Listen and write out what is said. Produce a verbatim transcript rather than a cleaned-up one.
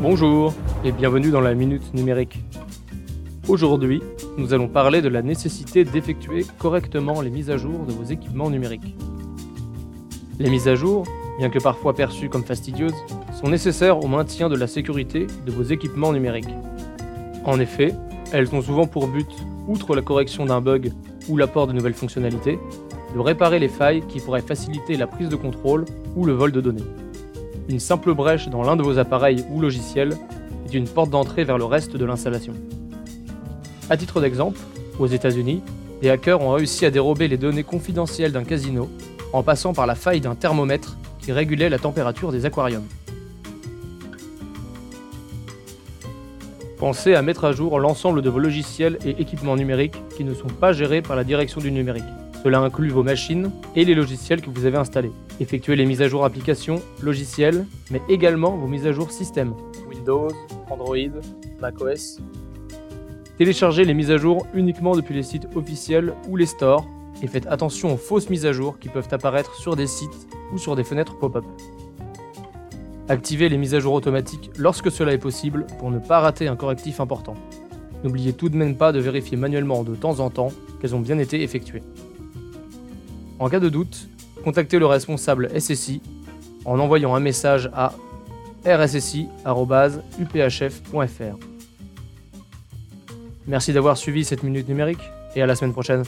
Bonjour et bienvenue dans la Minute Numérique. Aujourd'hui, nous allons parler de la nécessité d'effectuer correctement les mises à jour de vos équipements numériques. Les mises à jour, bien que parfois perçues comme fastidieuses, sont nécessaires au maintien de la sécurité de vos équipements numériques. En effet, elles ont souvent pour but, outre la correction d'un bug ou l'apport de nouvelles fonctionnalités, de réparer les failles qui pourraient faciliter la prise de contrôle ou le vol de données. Une simple brèche dans l'un de vos appareils ou logiciels est une porte d'entrée vers le reste de l'installation. À titre d'exemple, aux États-Unis, des hackers ont réussi à dérober les données confidentielles d'un casino en passant par la faille d'un thermomètre qui régulait la température des aquariums. Pensez à mettre à jour l'ensemble de vos logiciels et équipements numériques qui ne sont pas gérés par la direction du numérique. Cela inclut vos machines et les logiciels que vous avez installés. Effectuez les mises à jour applications, logiciels, mais également vos mises à jour système. Windows, Android, macOS. Téléchargez les mises à jour uniquement depuis les sites officiels ou les stores et faites attention aux fausses mises à jour qui peuvent apparaître sur des sites ou sur des fenêtres pop-up. Activez les mises à jour automatiques lorsque cela est possible pour ne pas rater un correctif important. N'oubliez tout de même pas de vérifier manuellement de temps en temps qu'elles ont bien été effectuées. En cas de doute, contactez le responsable S S I en envoyant un message à r s s i arobase u p h f point f r. Merci d'avoir suivi cette minute numérique et à la semaine prochaine.